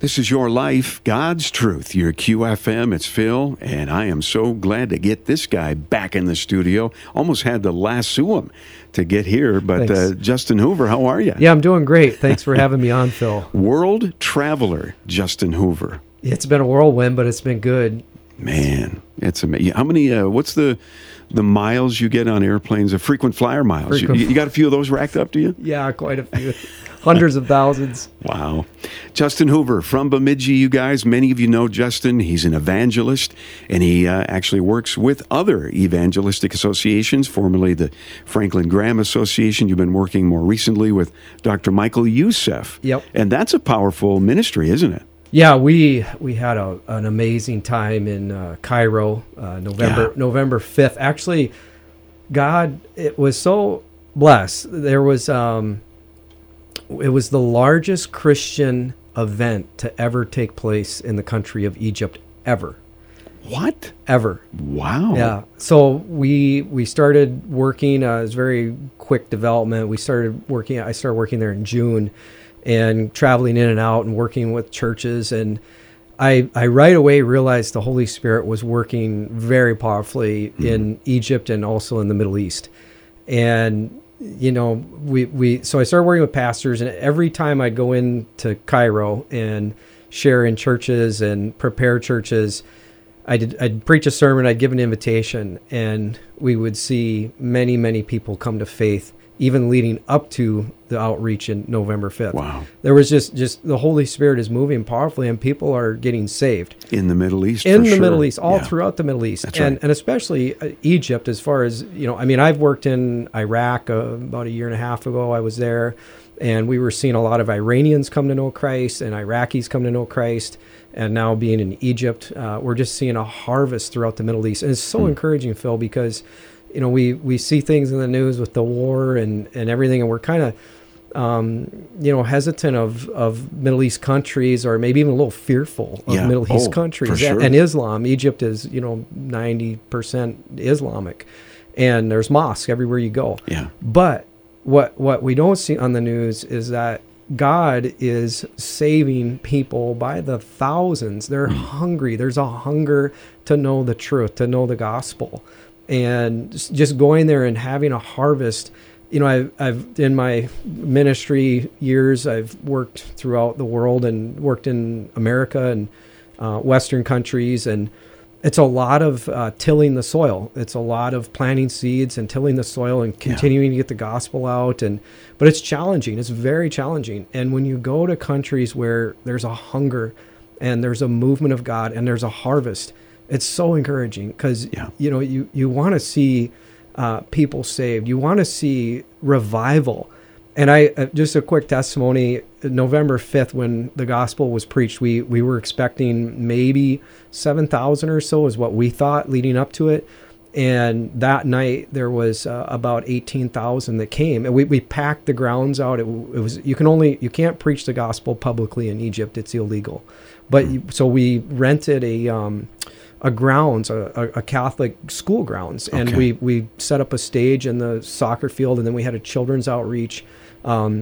This is Your Life, God's Truth, your QFM. It's Phil, and I am so glad to get this guy back in the studio. Almost had to lasso him to get here, but Justin Hoover, how are you? Yeah, I'm doing great. Thanks for having me on, Phil. World traveler, Justin Hoover. It's been a whirlwind, but it's been good. Man, it's amazing. How many, what's the miles you get on airplanes, the frequent flyer miles? You got a few of those racked up, do you? Yeah, quite a few. Hundreds of thousands. Wow. Justin Hoover from Bemidji, you guys. Many of you know Justin. He's an evangelist, and he actually works with other evangelistic associations, formerly the Franklin Graham Association. You've been working more recently with Dr. Michael Youssef. Yep. And that's a powerful ministry, isn't it? Yeah, we had an amazing time in Cairo, November 5th. Actually, God, it was so blessed. There was... it was the largest Christian event to ever take place in the country of Egypt, ever. What? Ever. Wow. Yeah. So we started working. It was very quick development. I started working there in June, and traveling in and out and working with churches. And I right away realized the Holy Spirit was working very powerfully in Egypt and also in the Middle East. And so I started working with pastors, and every time I'd go into Cairo and share in churches and prepare churches, I'd preach a sermon, I'd give an invitation, and we would see many, many people come to faith, even leading up to the outreach in November 5th. Wow. There was just the Holy Spirit is moving powerfully, and people are getting saved. In the Middle East, throughout the Middle East. And especially Egypt, as far as, I've worked in Iraq about a year and a half ago. I was there, and we were seeing a lot of Iranians come to know Christ, and Iraqis come to know Christ, and now being in Egypt, we're just seeing a harvest throughout the Middle East. And it's so encouraging, Phil, because... we see things in the news with the war and everything, and we're kind of, hesitant of Middle East countries, or maybe even a little fearful of Middle East countries. Sure. And Islam. Egypt is, 90% Islamic, and there's mosques everywhere you go. Yeah. But what we don't see on the news is that God is saving people by the thousands. They're hungry. There's a hunger to know the truth, to know the gospel. And just going there and having a harvest, I've in my ministry years, I've worked throughout the world and worked in America and Western countries, and it's a lot of tilling the soil. It's a lot of planting seeds and tilling the soil and continuing to get the gospel out. But it's challenging. It's very challenging. And when you go to countries where there's a hunger and there's a movement of God and there's a harvest, it's so encouraging because, you want to see people saved. You want to see revival. And just a quick testimony, November 5th, when the gospel was preached, we were expecting maybe 7,000 or so is what we thought leading up to it. And that night there was about 18,000 that came, and we packed the grounds out. It was, you can't preach the gospel publicly in Egypt. It's illegal. But so we rented a Catholic school grounds, and we set up a stage in the soccer field, and then we had a children's outreach,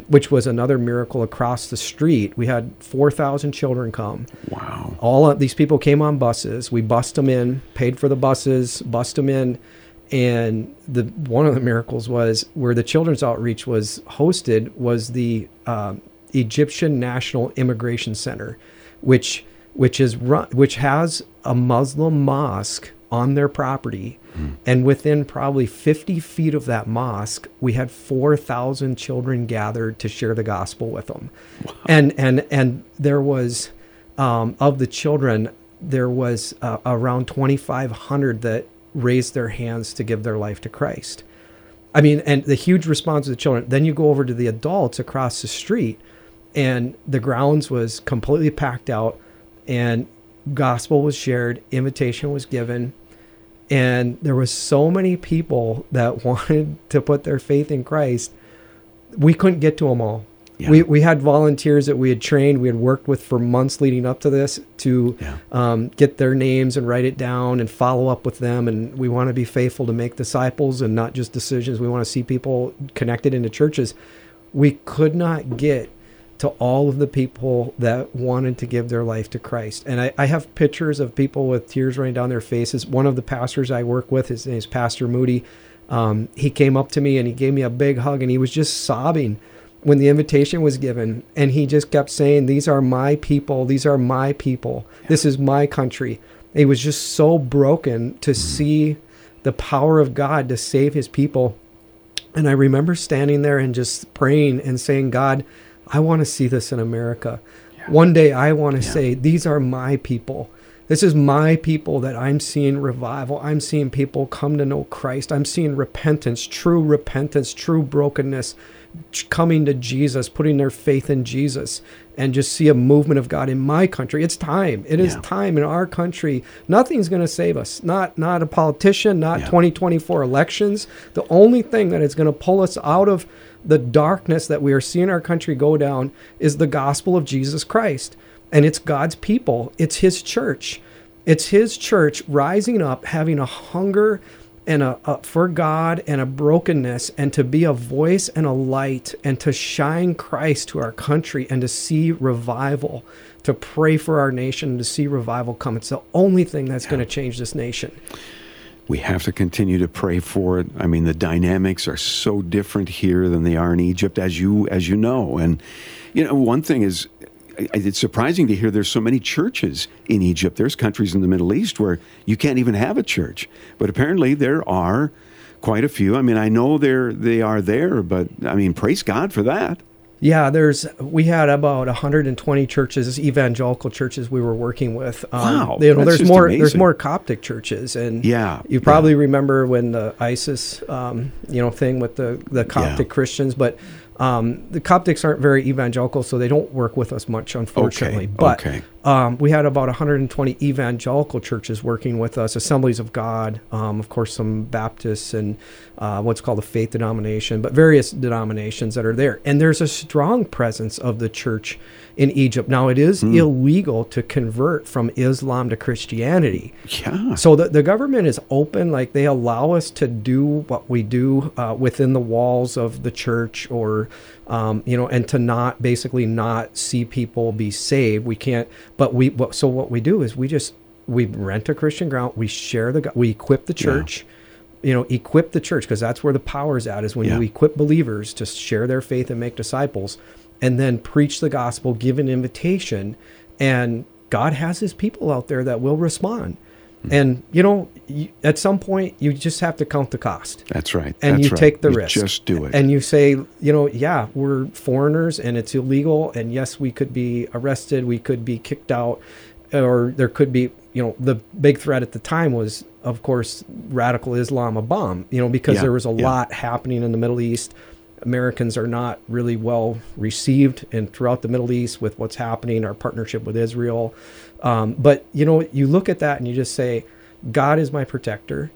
which was another miracle across the street. We had 4,000 children come. Wow! All of these people came on buses. We bussed them in, paid for the buses, bussed them in, and one of the miracles was where the children's outreach was hosted was the Egyptian National Immigration Center, which has a Muslim mosque on their property, and within probably 50 feet of that mosque, we had 4,000 children gathered to share the gospel with them. Wow. And there was, of the children, there was around 2,500 that raised their hands to give their life to Christ. I mean, and the huge response of the children. Then you go over to the adults across the street, and the grounds was completely packed out, and gospel was shared, invitation was given, and there was so many people that wanted to put their faith in Christ. We couldn't get to them all. Yeah. We had volunteers that we had trained, we had worked with for months leading up to this to get their names and write it down and follow up with them. And we want to be faithful to make disciples and not just decisions. We want to see people connected into churches. We could not get to all of the people that wanted to give their life to Christ. And I have pictures of people with tears running down their faces. One of the pastors I work with, his name is Pastor Moody. He came up to me and he gave me a big hug, and he was just sobbing when the invitation was given. And he just kept saying, "These are my people. These are my people. This is my country." He was just so broken to see the power of God to save his people. And I remember standing there and just praying and saying, "God, I want to see this in America. Yeah. One day I want to say, these are my people. This is my people that I'm seeing revival. I'm seeing people come to know Christ. I'm seeing repentance, true brokenness, coming to Jesus, putting their faith in Jesus, and just see a movement of God in my country." It's time. It is time in our country. Nothing's going to save us. Not a politician, not 2024 elections. The only thing that is going to pull us out of the darkness that we are seeing our country go down is the gospel of Jesus Christ. And it's God's people. It's his church. It's his church rising up, having a hunger and a for God and a brokenness, and to be a voice and a light, and to shine Christ to our country, and to see revival, to pray for our nation, to see revival come. It's the only thing that's going to change this nation. We have to continue to pray for it. I mean, the dynamics are so different here than they are in Egypt, as you know. And, you know, one thing is, it's surprising to hear there's so many churches in Egypt. There's countries in the Middle East where you can't even have a church. But apparently there are quite a few. I mean, I know they are there, but, I mean, praise God for that. Yeah, we had about 120 churches, evangelical churches we were working with. Wow, you know, there's more Coptic churches, and you probably remember when the ISIS, thing with the Coptic Christians. But the Coptics aren't very evangelical, so they don't work with us much, unfortunately. Okay. We had about 120 evangelical churches working with us, Assemblies of God, of course, some Baptists and what's called the faith denomination, but various denominations that are there. And there's a strong presence of the church in Egypt. Now, it is illegal to convert from Islam to Christianity. Yeah. So the government is open, like they allow us to do what we do within the walls of the church, or and to not see people be saved. We can't. So what we do is we rent a Christian ground. We share we equip the church, equip the church, because that's where the power is at, is when you equip believers to share their faith and make disciples, and then preach the gospel, give an invitation, and God has his people out there that will respond. And, at some point, you just have to count the cost. That's right. And you take the risk. Just do it. And you say, we're foreigners and it's illegal. And yes, we could be arrested. We could be kicked out. Or there could be, the big threat at the time was, of course, radical Islam, a bomb, because there was a lot happening in the Middle East. Americans are not really well received and throughout the Middle East with what's happening, our partnership with Israel. But, you look at that and you just say, God is my protector.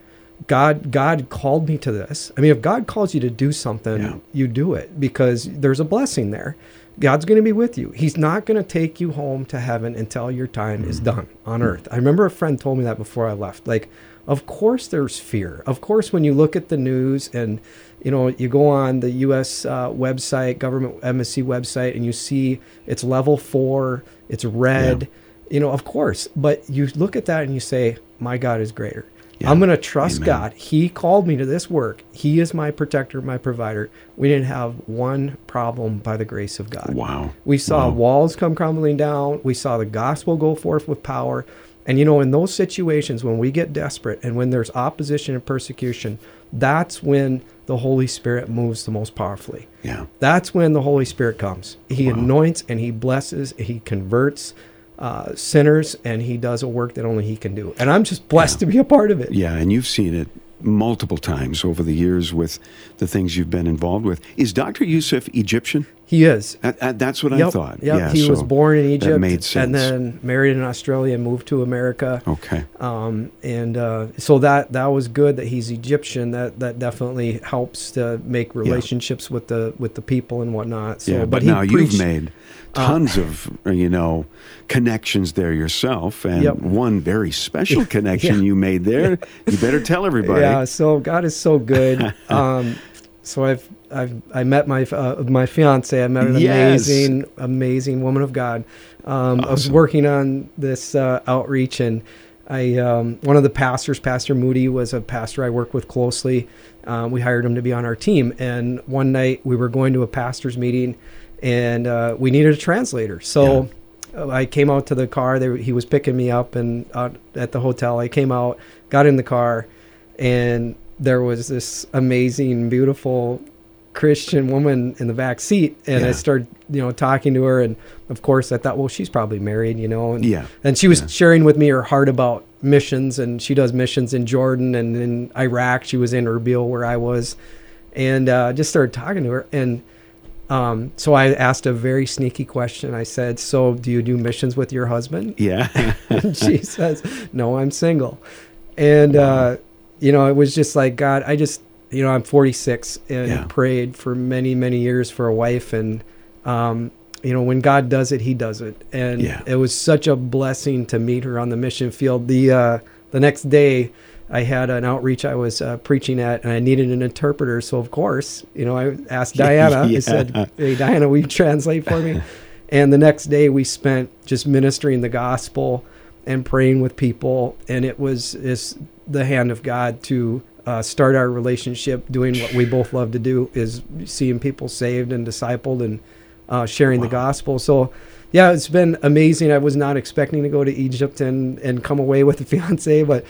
God called me to this. I mean, if God calls you to do something, you do it, because there's a blessing there. God's going to be with you. He's not going to take you home to heaven until your time is done on earth. I remember a friend told me that before I left. Like, of course there's fear. Of course, when you look at the news and, you go on the U.S. website, government embassy website, and you see it's level 4, it's red, of course. But you look at that and you say, my God is greater. Yeah. I'm going to trust God. He called me to this work. He is my protector, my provider. We didn't have one problem by the grace of God. Wow. We saw walls come crumbling down. We saw the gospel go forth with power. And, in those situations, when we get desperate and when there's opposition and persecution, that's when the Holy Spirit moves the most powerfully. Yeah. That's when the Holy Spirit comes. He anoints and he blesses, he converts sinners, and he does a work that only he can do. And I'm just blessed to be a part of it. Yeah, and you've seen it multiple times over the years with the things you've been involved with. Is Dr. Youssef Egyptian? He is. That's what I thought. Yep. Yeah, he was born in Egypt, that made sense. And then married in Australia and moved to America. Okay. So that was good that he's Egyptian. That definitely helps to make relationships with the people and whatnot. So, but now you've made tons of connections there yourself, and one very special connection you made there. You better tell everybody. Yeah. So God is so good. So I met my my fiance. I met an amazing woman of God. Awesome. I was working on this outreach, and I one of the pastors, Pastor Moody, was a pastor I worked with closely. We hired him to be on our team, and one night we were going to a pastor's meeting, and we needed a translator. So I came out to the car. He was picking me up, and out at the hotel, I came out, got in the car, and there was this amazing, beautiful Christian woman in the back seat, and I started, talking to her, and of course I thought, well, she's probably married, and she was sharing with me her heart about missions, and she does missions in Jordan and in Iraq. She was in Erbil where I was, and just started talking to her, and so I asked a very sneaky question. I said, "So, do you do missions with your husband?" Yeah, and she says, "No, I'm single," and. It was just like, God, I just, I'm 46 and prayed for many, many years for a wife. And, when God does it, he does it. And it was such a blessing to meet her on the mission field. The next day I had an outreach I was preaching at, and I needed an interpreter. So, of course, I asked Diana, I said, "Hey, Diana, will you translate for me?" And the next day we spent just ministering the gospel and praying with people. And it was the hand of God to start our relationship, doing what we both love to do, is seeing people saved and discipled and sharing the gospel. So, it's been amazing. I was not expecting to go to Egypt and come away with a fiance, but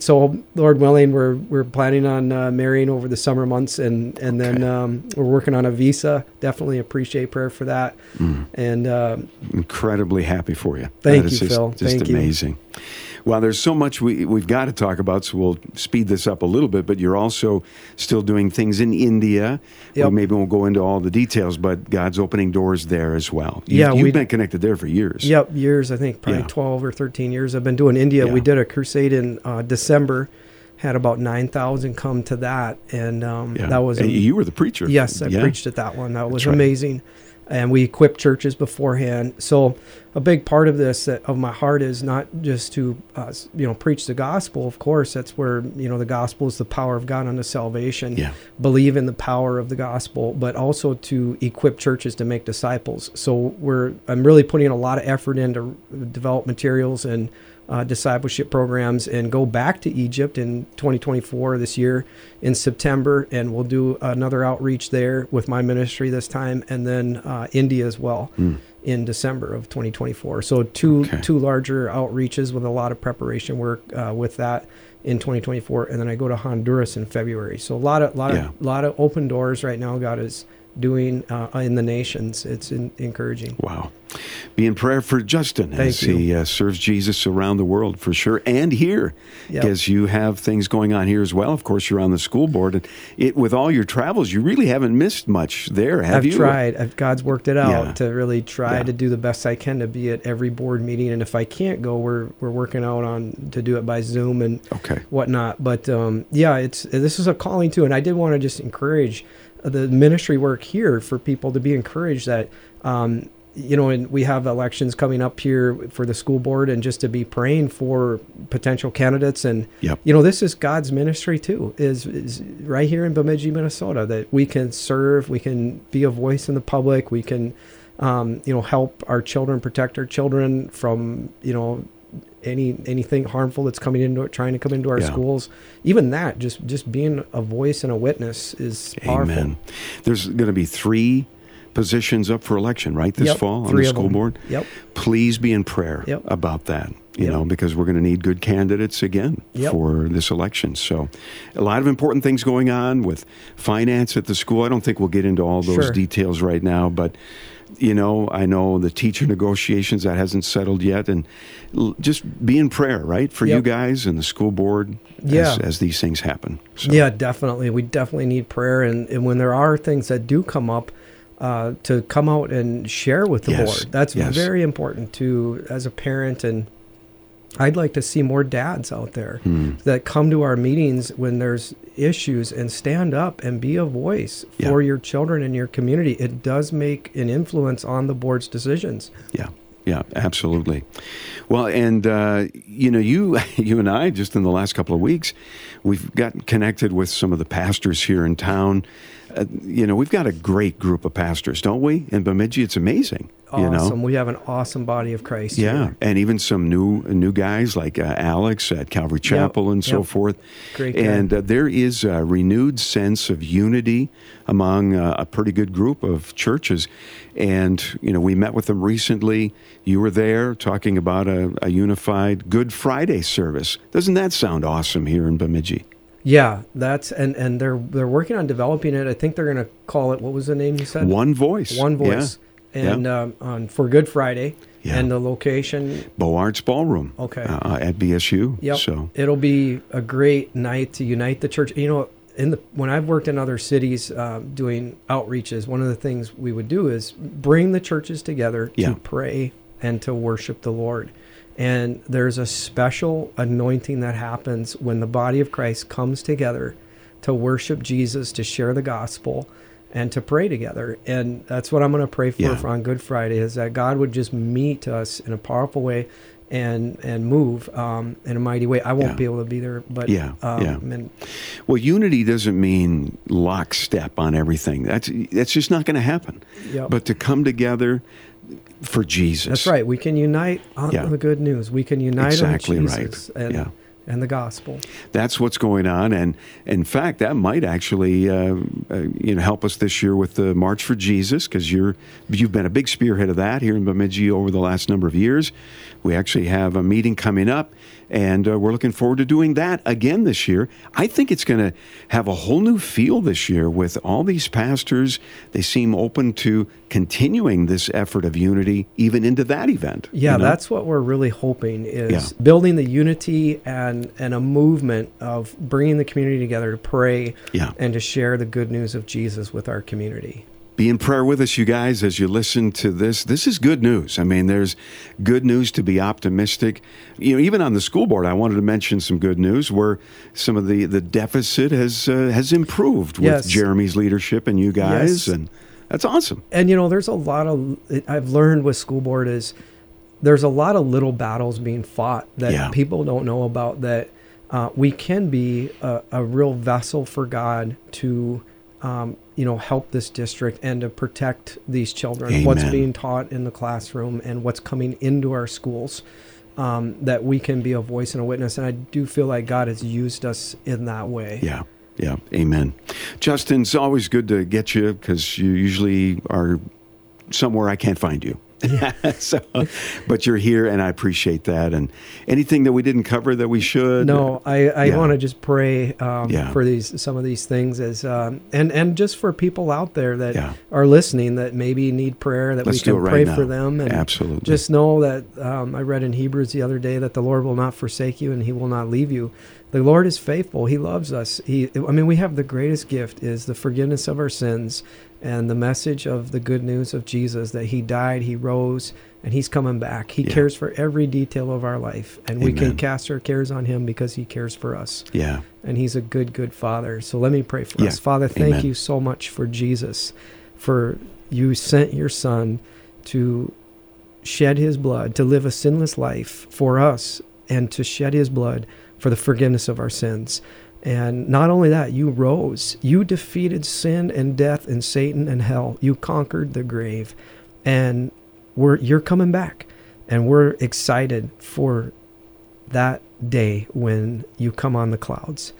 so Lord willing, we're planning on marrying over the summer months, and then we're working on a visa. Definitely appreciate prayer for that, and incredibly happy for you. Thank you, Phil. Just amazing. Well, there's so much we've got to talk about, so we'll speed this up a little bit, but you're also still doing things in India. Yep. We maybe won't go into all the details, but God's opening doors there as well. You've been connected there for years. Yep, years, I think, probably 12 or 13 years I've been doing India. Yeah. We did a crusade in December, had about 9,000 come to that, and that was... you were the preacher. Yes, I preached at that one. That was amazing. And we equip churches beforehand. So a big part of this, of my heart, is not just to, preach the gospel. Of course, that's where, the gospel is the power of God unto salvation. Yeah. Believe in the power of the gospel, but also to equip churches to make disciples. So I'm really putting a lot of effort into develop materials and discipleship programs, and go back to Egypt in 2024, this year in September, and we'll do another outreach there with my ministry this time, and then India as well in December of 2024. So two larger outreaches with a lot of preparation work with that in 2024, and then I go to Honduras in February. So a lot of open doors right now. God is doing in the nations. It's encouraging. Wow. Be in prayer for Justin as he serves Jesus around the world, for sure, and here, because you have things going on here as well. Of course, you're on the school board, and with all your travels, you really haven't missed much there, have you? I've tried. God's worked it out to really try to do the best I can to be at every board meeting, and if I can't go, we're working out on to do it by Zoom and whatnot. But this is a calling too, and I did want to just encourage the ministry work here for people to be encouraged that, and we have elections coming up here for the school board, and just to be praying for potential candidates. And, this is God's ministry too, is right here in Bemidji, Minnesota, that we can serve, we can be a voice in the public, we can, help our children, protect our children from, anything harmful that's trying to come into our schools. Even that, just being a voice and a witness is powerful. Amen. There's going to be 3 positions up for election right this fall on the school board. Yep. Please be in prayer about that. Because we're going to need good candidates again for this election. So a lot of important things going on with finance at the school. I don't think we'll get into all those details right now, but I know the teacher negotiations, that hasn't settled yet, and just be in prayer, right, for you guys and the school board as these things happen. So. Yeah, definitely. We definitely need prayer, and when there are things that do come up, to come out and share with the board. That's very important too, as a parent, and I'd like to see more dads out there that come to our meetings when there's issues and stand up and be a voice for your children and your community. It does make an influence on the board's decisions. Yeah. Yeah, absolutely. Well, and you and I, just in the last couple of weeks, we've gotten connected with some of the pastors here in town. We've got a great group of pastors, don't we? In Bemidji, it's amazing. Awesome. We have an awesome body of Christ. Yeah, here. And even some new guys like Alex at Calvary Chapel and so forth. Great. And there is a renewed sense of unity among a pretty good group of churches. And, we met with them recently. You were there talking about a unified Good Friday service. Doesn't that sound awesome here in Bemidji? Yeah, and they're working on developing it. I think they're going to call it, what was the name you said? One Voice. Yeah. And on for Good Friday. Yeah. And the location? Beaux Arts Ballroom. Okay. At BSU. Yep. So it'll be a great night to unite the church. When I've worked in other cities doing outreaches, one of the things we would do is bring the churches together to pray and to worship the Lord. And there's a special anointing that happens when the body of Christ comes together to worship Jesus, to share the gospel, and to pray together. And that's what I'm going to pray for on Good Friday, is that God would just meet us in a powerful way and move in a mighty way. I won't be able to be there, but well, unity doesn't mean lockstep on everything. That's just not going to happen. Yep. But to come together for Jesus. That's right. We can unite on the good news. We can unite on Jesus. Right. And, and the gospel. That's what's going on, and in fact, that might actually help us this year with the March for Jesus, because you've been a big spearhead of that here in Bemidji over the last number of years. We actually have a meeting coming up, and we're looking forward to doing that again this year. I think it's going to have a whole new feel this year with all these pastors. They seem open to continuing this effort of unity even into that event. Yeah, that's what we're really hoping is building the unity and a movement of bringing the community together to pray and to share the good news of Jesus with our community. Be in prayer with us, you guys, as you listen to this. This is good news. I mean, there's good news to be optimistic. Even on the school board, I wanted to mention some good news where some of the deficit has improved with Jeremy's leadership and you guys, and that's awesome. And, there's a lot of, I've learned with school board is there's a lot of little battles being fought that people don't know about, that we can be a real vessel for God to help this district and to protect these children. Amen. What's being taught in the classroom and what's coming into our schools, that we can be a voice and a witness. And I do feel like God has used us in that way. Yeah. Yeah. Amen. Justin, it's always good to get you, because you usually are somewhere I can't find you. Yeah. But you're here, and I appreciate that. And anything that we didn't cover that we should? No, I want to just pray for some of these things, as and just for people out there that are listening that maybe need prayer, that we can pray for them. And absolutely. Just know that I read in Hebrews the other day that the Lord will not forsake you and He will not leave you. The Lord is faithful. He loves us. We have the greatest gift is the forgiveness of our sins and the message of the good news of Jesus, that He died, He rose, and He's coming back. He cares for every detail of our life, and we can cast our cares on Him because He cares for us. Yeah. And He's a good, good Father. So let me pray for us. Father, thank you so much for Jesus, for you sent your Son to shed His blood, to live a sinless life for us, and to shed His blood for the forgiveness of our sins. And not only that, you rose. You defeated sin and death and Satan and hell. You conquered the grave. And you're coming back. And we're excited for that day when you come on the clouds.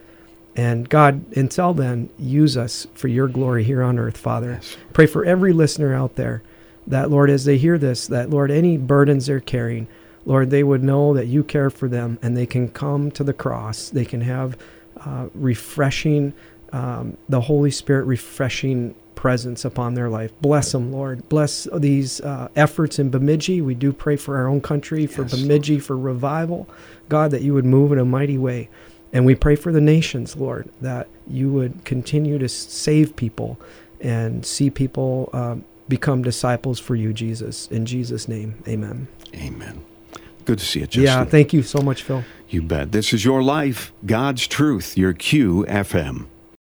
And God, until then, use us for your glory here on earth, Father. Yes. Pray for every listener out there that, Lord, as they hear this, that, Lord, any burdens they're carrying, Lord, they would know that you care for them, and they can come to the cross. They can have refreshing, the Holy Spirit refreshing presence upon their life. Bless them, Lord. Bless these efforts in Bemidji. We do pray for our own country, for Bemidji, for revival. God, that you would move in a mighty way. And we pray for the nations, Lord, that you would continue to save people and see people become disciples for you, Jesus. In Jesus' name, amen. Amen. Good to see you, Justin. Yeah, thank you so much, Phil. You bet. This is Your Life, God's Truth, your QFM.